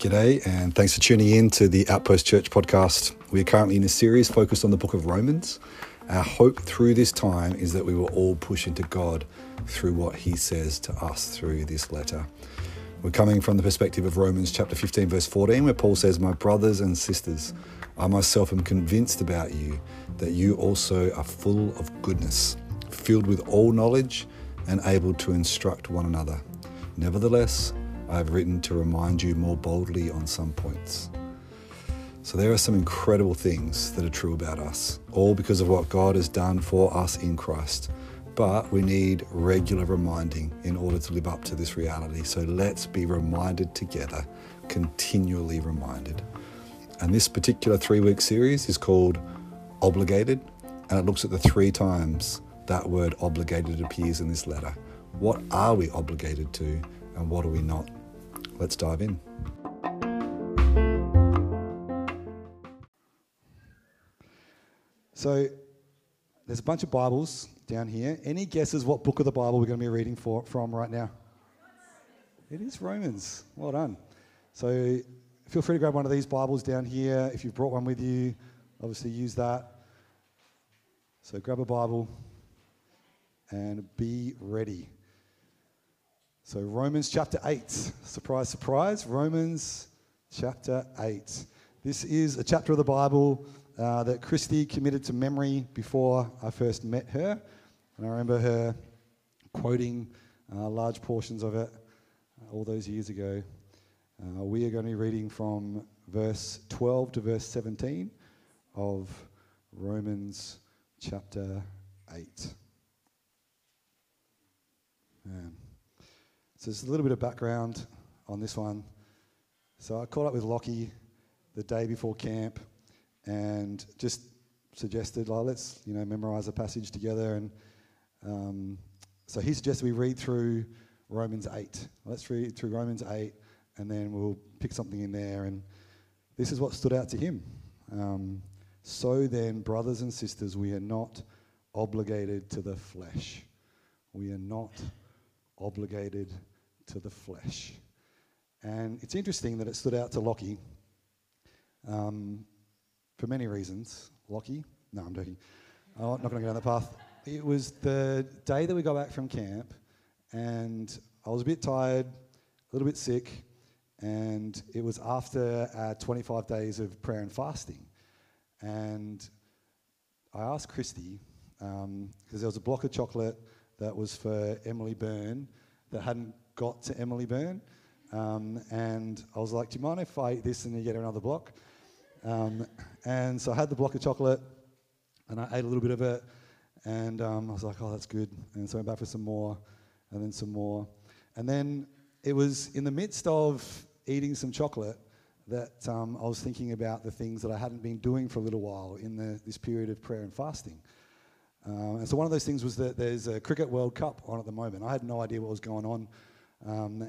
G'day, and thanks for tuning in to the Outpost Church podcast. We are currently in a series focused on the book of Romans. Our hope through this time is that we will all push into God through what he says to us through this letter. We're coming from the perspective of Romans chapter 15, verse 14, where Paul says, "My brothers and sisters, I myself am convinced about you that you also are full of goodness, filled with all knowledge, and able to instruct one another. Nevertheless, I have written to remind you more boldly on some points." So there are some incredible things that are true about us, all because of what God has done for us in Christ. But we need regular reminding in order to live up to this reality. So let's be reminded together, continually reminded. And this particular three-week series is called Obligated, and it looks at the three times that word obligated appears in this letter. What are we obligated to, and what are we not? Let's dive in. So there's a bunch of Bibles down here. Any guesses what book of the Bible we're going to be reading from right now? It is Romans. Well done. So feel free to grab one of these Bibles down here. If you've brought one with you, obviously use that. So grab a Bible and be ready. So Romans chapter 8. Surprise, surprise. Romans chapter 8. This is a chapter of the Bible that Christy committed to memory before I first met her. And I remember her quoting large portions of it all those years ago. We are going to be reading from verse 12 to verse 17 of Romans chapter 8. So there's a little bit of background on this one. So I caught up with Lockie the day before camp and just suggested, like, let's, memorize a passage together. And so he suggested we read through Romans 8. Let's read through Romans 8 and then we'll pick something in there. And this is what stood out to him. So then, brothers and sisters, we are not obligated to the flesh. We are not obligated to the flesh. And it's interesting that it stood out to Lockie for many reasons. Lockie? No, I'm joking. I'm not going to go down that path. It was the day that we got back from camp, and I was a bit tired, a little bit sick, and it was after 25 days of prayer and fasting. And I asked Christy, because there was a block of chocolate that was for Emily Byrne that hadn't got to Emily Byrne. And I was like, do you mind if I eat this and you get another block? And so I had the block of chocolate and I ate a little bit of it. And I was like, oh, that's good. And so I went back for some more and then some more. And then it was in the midst of eating some chocolate that I was thinking about the things that I hadn't been doing for a little while in this period of prayer and fasting. And so one of those things was that there's a Cricket World Cup on at the moment. I had no idea what was going on.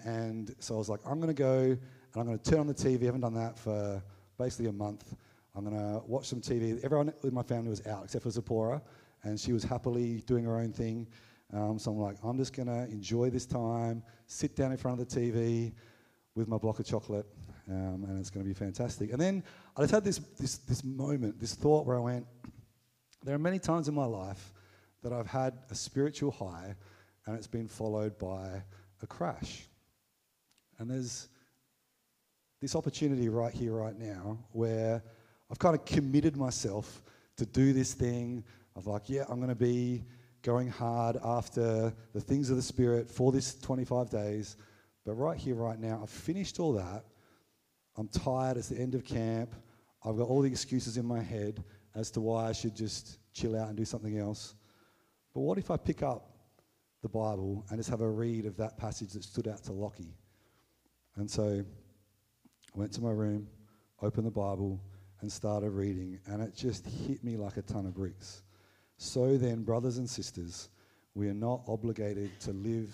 And so I was like, I'm going to go and I'm going to turn on the TV. I haven't done that for basically a month. I'm going to watch some TV. Everyone in my family was out except for Zipporah, and she was happily doing her own thing. So I'm like, I'm just going to enjoy this time, sit down in front of the TV with my block of chocolate. And it's going to be fantastic. And then I just had this moment, this thought where I went, there are many times in my life that I've had a spiritual high and it's been followed by a crash. And there's this opportunity right here, right now, where I've kind of committed myself to do this thing of like, yeah, I'm going to be going hard after the things of the Spirit for this 25 days. But right here, right now, I've finished all that. I'm tired, it's the end of camp, I've got all the excuses in my head as to why I should just chill out and do something else. But what if I pick up the Bible and just have a read of that passage that stood out to Lockie? And so I went to my room, opened the Bible, and started reading, and it just hit me like a ton of bricks. So then, brothers and sisters, we are not obligated to live,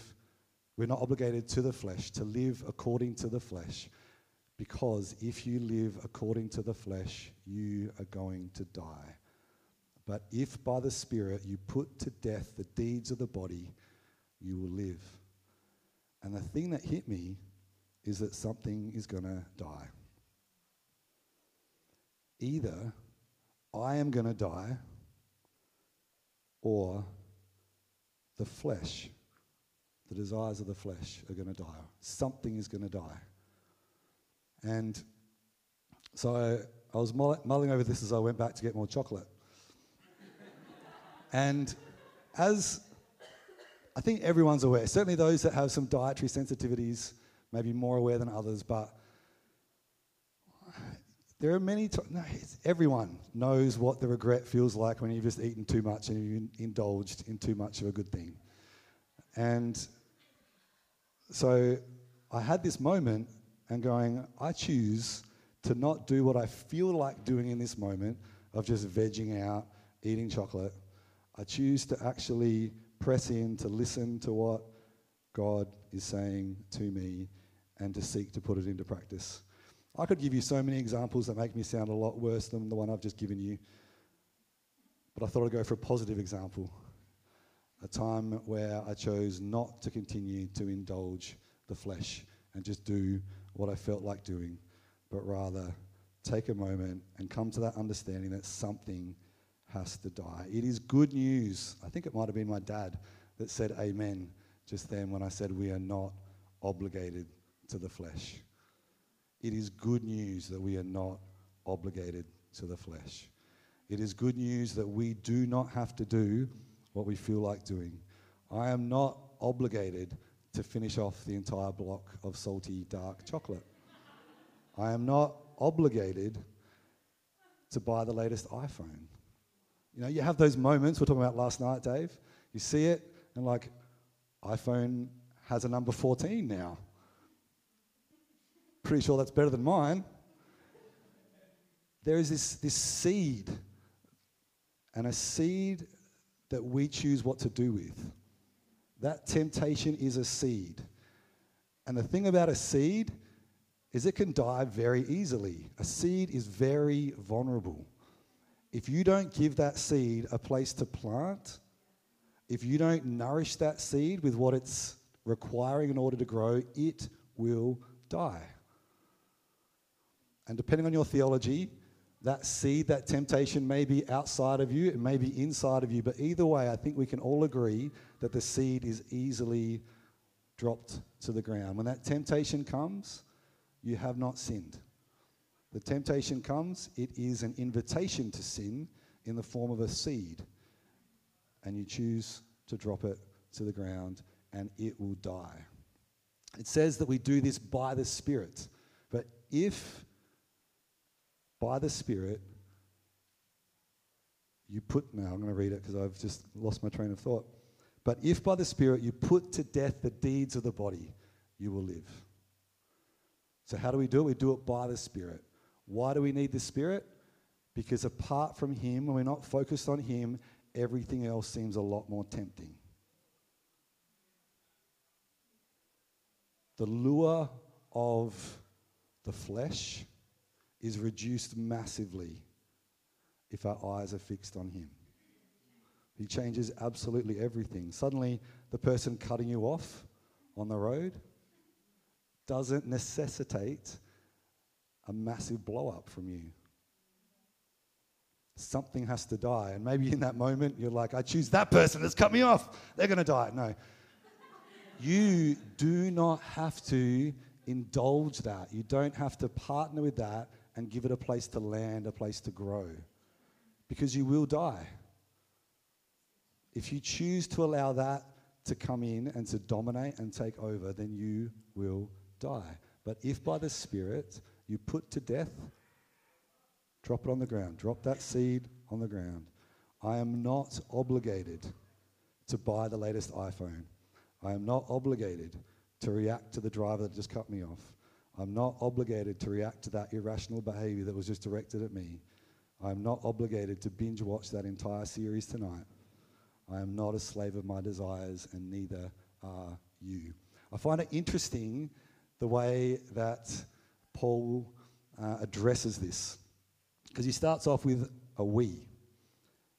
we're not obligated to the flesh, to live according to the flesh. Because if you live according to the flesh, you are going to die. But if by the Spirit you put to death the deeds of the body, you will And the thing that hit me is that something is going to die. Either I am going to die, or the flesh, the desires of the flesh are going to die. Something is going to die. And so I was mulling over this as I went back to get more chocolate. And as I think everyone's aware, certainly those that have some dietary sensitivities may be more aware than others, but there are many times, everyone knows what the regret feels like when you've just eaten too much and you've indulged in too much of a good thing. And so I had this moment and going, I choose to not do what I feel like doing in this moment of just vegging out, eating chocolate. I choose to actually press in to listen to what God is saying to me and to seek to put it into practice. I could give you so many examples that make me sound a lot worse than the one I've just given you. But I thought I'd go for a positive example. A time where I chose not to continue to indulge the flesh and just do what I felt like doing, but rather take a moment and come to that understanding that something has to die. It is good news. I think it might have been my dad that said amen just then when I said we are not obligated to the flesh. It is good news that we are not obligated to the flesh. It is good news that we do not have to do what we feel like doing. I am not obligated to finish off the entire block of salty, dark chocolate. I am not obligated to buy the latest iPhone. You know, you have those moments we were talking about last night, Dave. You see it, and like, iPhone has a number 14 now. Pretty sure that's better than mine. There is this seed, and a seed that we choose what to do with. That temptation is a seed. And the thing about a seed is it can die very easily. A seed is very vulnerable. If you don't give that seed a place to plant, if you don't nourish that seed with what it's requiring in order to grow, it will die. And depending on your theology, that seed, that temptation may be outside of you, it may be inside of you, but either way, I think we can all agree that the seed is easily dropped to the ground. When that temptation comes, you have not sinned. The temptation comes, it is an invitation to sin in the form of a seed, and you choose to drop it to the ground, and it will die. It says that we do this by the Spirit, but if by the Spirit, you put... Now, I'm going to read it because I've just lost my train of thought. But if by the Spirit you put to death the deeds of the body, you will live. So how do we do it? We do it by the Spirit. Why do we need the Spirit? Because apart from Him, when we're not focused on Him, everything else seems a lot more tempting. The lure of the flesh is reduced massively if our eyes are fixed on Him. He changes absolutely everything. Suddenly, the person cutting you off on the road doesn't necessitate a massive blow-up from you. Something has to die, and maybe in that moment, you're like, I choose that person that's cut me off. They're going to die. No. You do not have to indulge that. You don't have to partner with that and give it a place to land, a place to grow, because you will die. If you choose to allow that to come in and to dominate and take over, then you will die. But if by the Spirit you put to death, drop it on the ground, drop that seed on the ground. I am not obligated to buy the latest iPhone. I am not obligated to react to the driver that just cut me off. I'm not obligated to react to that irrational behavior that was just directed at me. I'm not obligated to binge watch that entire series tonight. I am not a slave of my desires, and neither are you. I find it interesting the way that Paul addresses this, because he starts off with a we.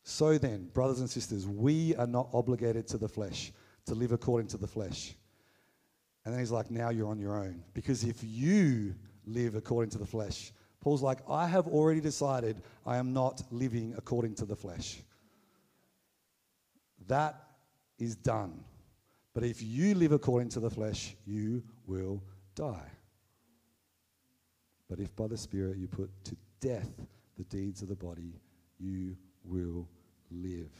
So then, brothers and sisters, we are not obligated to the flesh, to live according to the flesh. And then he's like, now you're on your own. Because if you live according to the flesh, Paul's like, I have already decided I am not living according to the flesh. That is done. But if you live according to the flesh, you will die. But if by the Spirit you put to death the deeds of the body, you will live.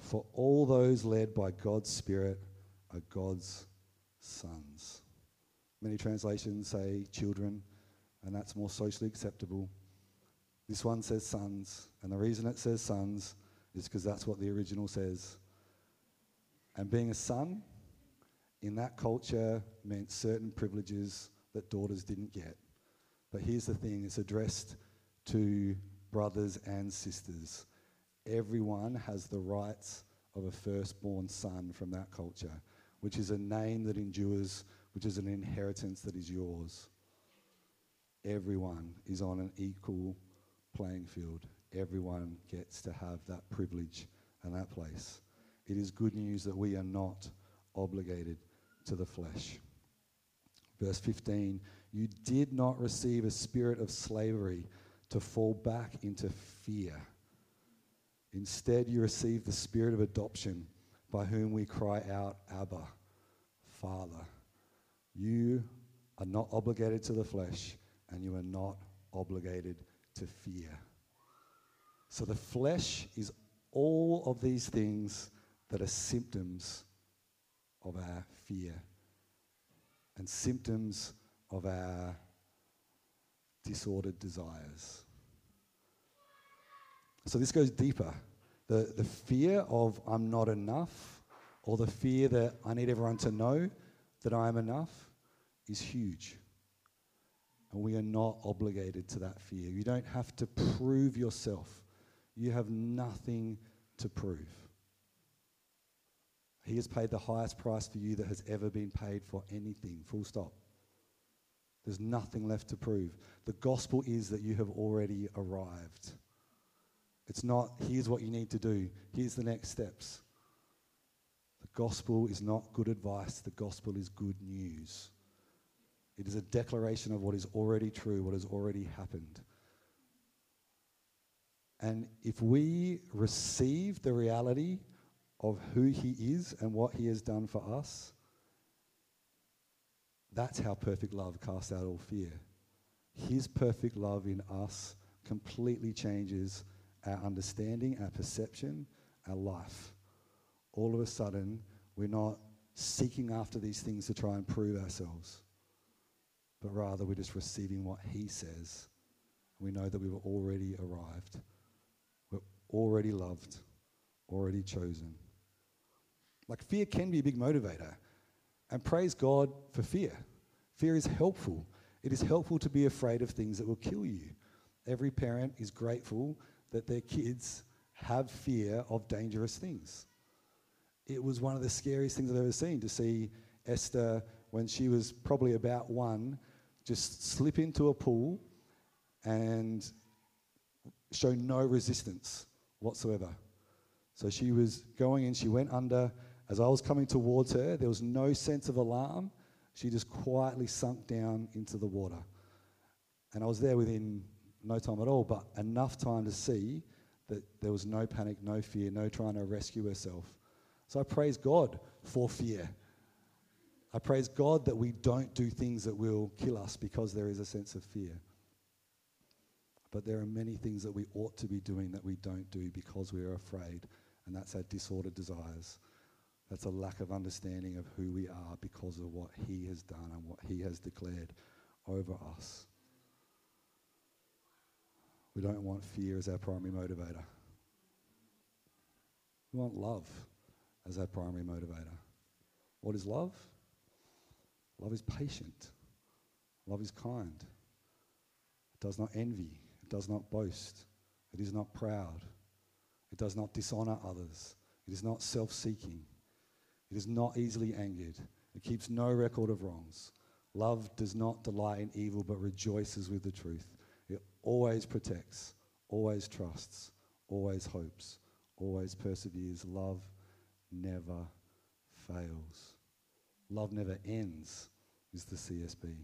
For all those led by God's Spirit are God's sons. Many translations say children, and that's more socially acceptable. This one says sons, and the reason it says sons is because that's what the original says. And being a son in that culture meant certain privileges that daughters didn't get. But here's the thing, it's addressed to brothers and sisters. Everyone has the rights of a firstborn son from that culture, which is a name that endures, which is an inheritance that is yours. Everyone is on an equal playing field. Everyone gets to have that privilege and that place. It is good news that we are not obligated to the flesh. Verse 15, you did not receive a spirit of slavery to fall back into fear. Instead, you received the spirit of adoption by whom we cry out, Abba, Father. You are not obligated to the flesh and you are not obligated to fear. So the flesh is all of these things that are symptoms of our fear and symptoms of our disordered desires. So this goes deeper. The fear of I'm not enough, or the fear that I need everyone to know that I am enough, is huge. And we are not obligated to that fear. You don't have to prove yourself. You have nothing to prove. He has paid the highest price for you that has ever been paid for anything, full stop. There's nothing left to prove. The gospel is that you have already arrived. It's not, here's what you need to do. Here's the next steps. The gospel is not good advice. The gospel is good news. It is a declaration of what is already true, what has already happened. And if we receive the reality of who he is and what he has done for us, that's how perfect love casts out all fear. His perfect love in us completely changes our understanding, our perception, our life. All of a sudden, we're not seeking after these things to try and prove ourselves, but rather we're just receiving what he says. We know that we've already arrived. We're already loved, already chosen. Like, fear can be a big motivator, and praise God for fear. Fear is helpful. It is helpful to be afraid of things that will kill you. Every parent is grateful that their kids have fear of dangerous things. It was one of the scariest things I've ever seen, to see Esther, when she was probably about one, just slip into a pool and show no resistance whatsoever. So she was going in, she went under. As I was coming towards her, there was no sense of alarm. She just quietly sunk down into the water. And I was there within no time at all, but enough time to see that there was no panic, no fear, no trying to rescue herself. So I praise God for fear. I praise God that we don't do things that will kill us because there is a sense of fear. But there are many things that we ought to be doing that we don't do because we are afraid, and that's our disordered desires. That's a lack of understanding of who we are because of what he has done and what he has declared over us. We don't want fear as our primary motivator. We want love as our primary motivator. What is love? Love is patient. Love is kind. It does not envy. It does not boast. It is not proud. It does not dishonor others. It is not self-seeking. It is not easily angered. It keeps no record of wrongs. Love does not delight in evil but rejoices with the truth. It always protects, always trusts, always hopes, always perseveres. Love never fails. Love never ends is the CSB.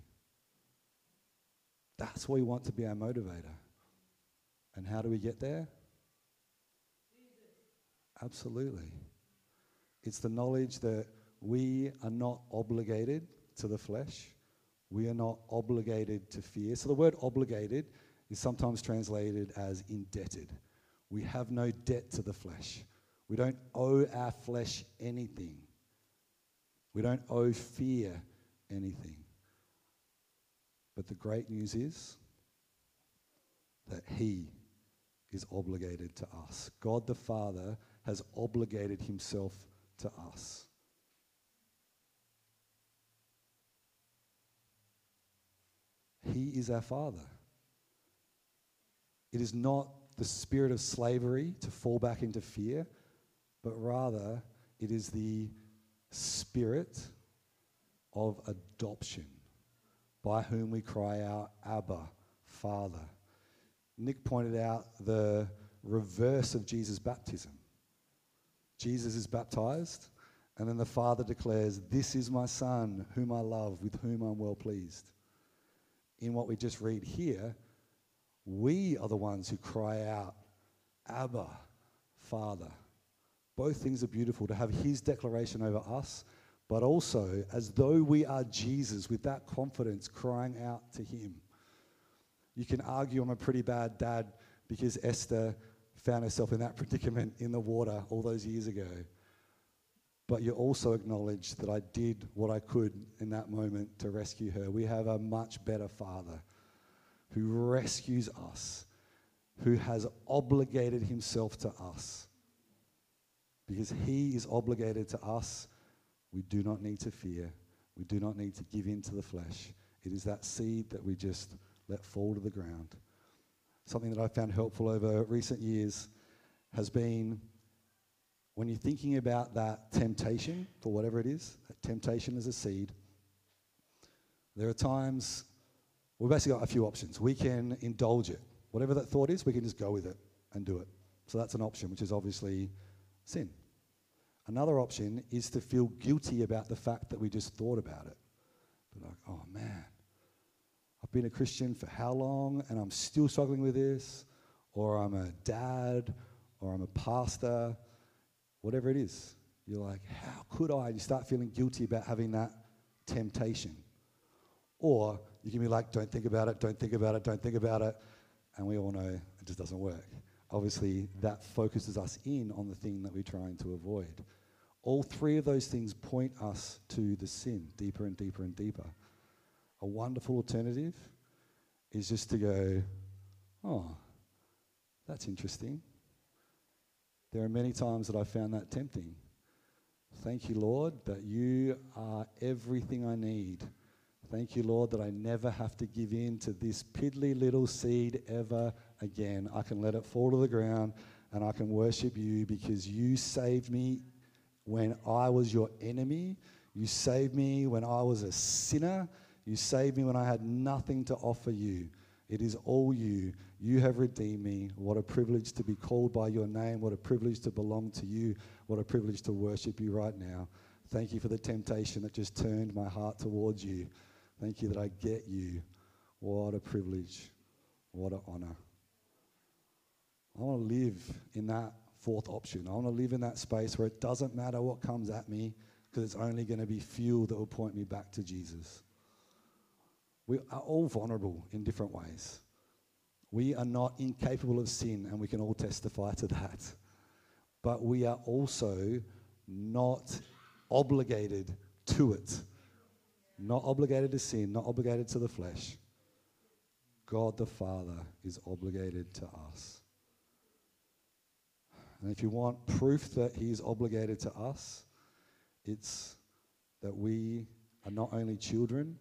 That's what we want to be our motivator. And how do we get there? Absolutely. It's the knowledge that we are not obligated to the flesh. We are not obligated to fear. So the word obligated is sometimes translated as indebted. We have no debt to the flesh. We don't owe our flesh anything. We don't owe fear anything. But the great news is that He is obligated to us. God the Father has obligated Himself to us. He is our Father. It is not the spirit of slavery to fall back into fear, but rather it is the spirit of adoption, by whom we cry out, Abba, Father. Nick pointed out the reverse of Jesus' baptism. Jesus is baptized, and then the Father declares, this is my Son, whom I love, with whom I'm well pleased. In what we just read here, we are the ones who cry out, Abba, Father. Both things are beautiful, to have His declaration over us, but also as though we are Jesus, with that confidence crying out to Him. You can argue I'm a pretty bad dad because Esther found herself in that predicament in the water all those years ago. But you also acknowledge that I did what I could in that moment to rescue her. We have a much better Father who rescues us, who has obligated Himself to us. Because He is obligated to us, we do not need to fear. We do not need to give in to the flesh. It is that seed that we just let fall to the ground. Something that I found helpful over recent years has been, when you're thinking about that temptation, for whatever it is, that temptation is a seed, there are times we've basically got a few options. We can indulge it. Whatever that thought is, we can just go with it and do it. So that's an option, which is obviously sin. Another option is to feel guilty about the fact that we just thought about it. But like, oh man, I've been a Christian for how long and I'm still struggling with this, or I'm a dad, or I'm a pastor, whatever it is. You're like, how could I? And you start feeling guilty about having that temptation. Or you can be like, don't think about it, don't think about it, don't think about it. And we all know it just doesn't work. Obviously, that focuses us in on the thing that we're trying to avoid. All three of those things point us to the sin, deeper and deeper and deeper. A wonderful alternative is just to go, oh, that's interesting. There are many times that I found that tempting. Thank you, Lord, that You are everything I need. Thank You, Lord, that I never have to give in to this piddly little seed ever again. I can let it fall to the ground and I can worship You, because You saved me when I was Your enemy. You saved me when I was a sinner. You saved me when I had nothing to offer You. It is all You. You have redeemed me. What a privilege to be called by Your name. What a privilege to belong to You. What a privilege to worship You right now. Thank You for the temptation that just turned my heart towards You. Thank You that I get You. What a privilege. What an honor. I want to live in that fourth option. I want to live in that space where it doesn't matter what comes at me, because it's only going to be fuel that will point me back to Jesus. We are all vulnerable in different ways. We are not incapable of sin, and we can all testify to that. But we are also not obligated to it. Not obligated to sin, not obligated to the flesh. God the Father is obligated to us. And if you want proof that He is obligated to us, it's that we are not only children,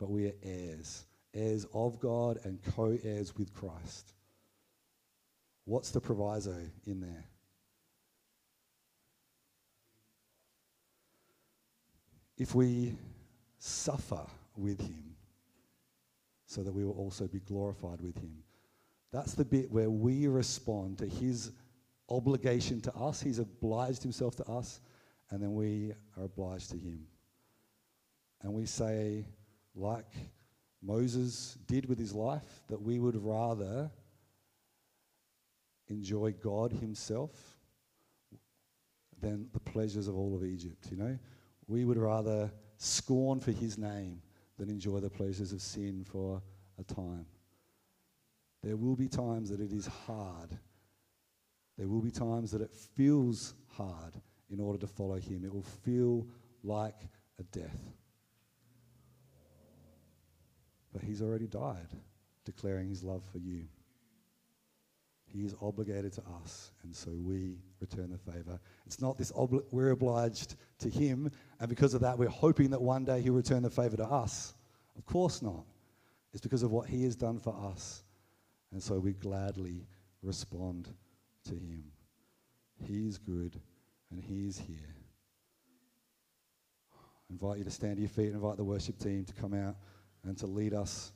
but we are heirs. Heirs of God and co-heirs with Christ. What's the proviso in there? If we suffer with Him, so that we will also be glorified with Him. That's the bit where we respond to His obligation to us. He's obliged Himself to us, and then we are obliged to Him. and we say, like Moses did with his life, that we would rather enjoy God himself than the pleasures of all of Egypt, you know? We would rather scorn for his name than enjoy the pleasures of sin for a time. There will be times that it is hard. There will be times that it feels hard in order to follow him. It will feel like a death. But he's already died, declaring his love for you. He is obligated to us, and so we return the favor. It's not this we're obliged to him, and because of that, we're hoping that one day he'll return the favor to us. Of course not. It's because of what he has done for us, and so we gladly respond to him. He is good, and he is here. I invite you to stand to your feet and invite the worship team to come out and to lead us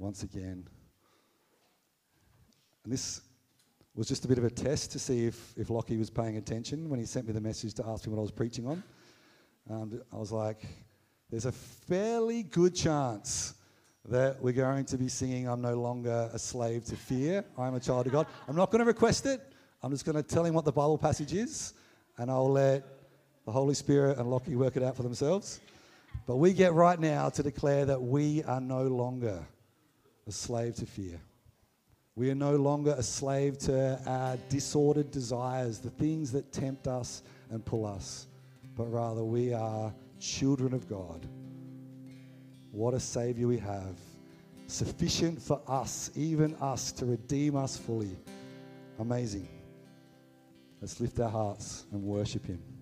once again. And this was just a bit of a test to see if Lockie was paying attention when he sent me the message to ask me what I was preaching on. I was like, there's a fairly good chance that we're going to be singing I'm no longer a slave to fear, I'm a child of God. I'm not going to request it. I'm just going to tell him what the Bible passage is, and I'll let the Holy Spirit and Lockie work it out for themselves. But we get right now to declare that we are no longer a slave to fear. We are no longer a slave to our disordered desires, the things that tempt us and pull us, but rather we are children of God. What a Savior we have, sufficient for us, even us, to redeem us fully. Amazing. Let's lift our hearts and worship him.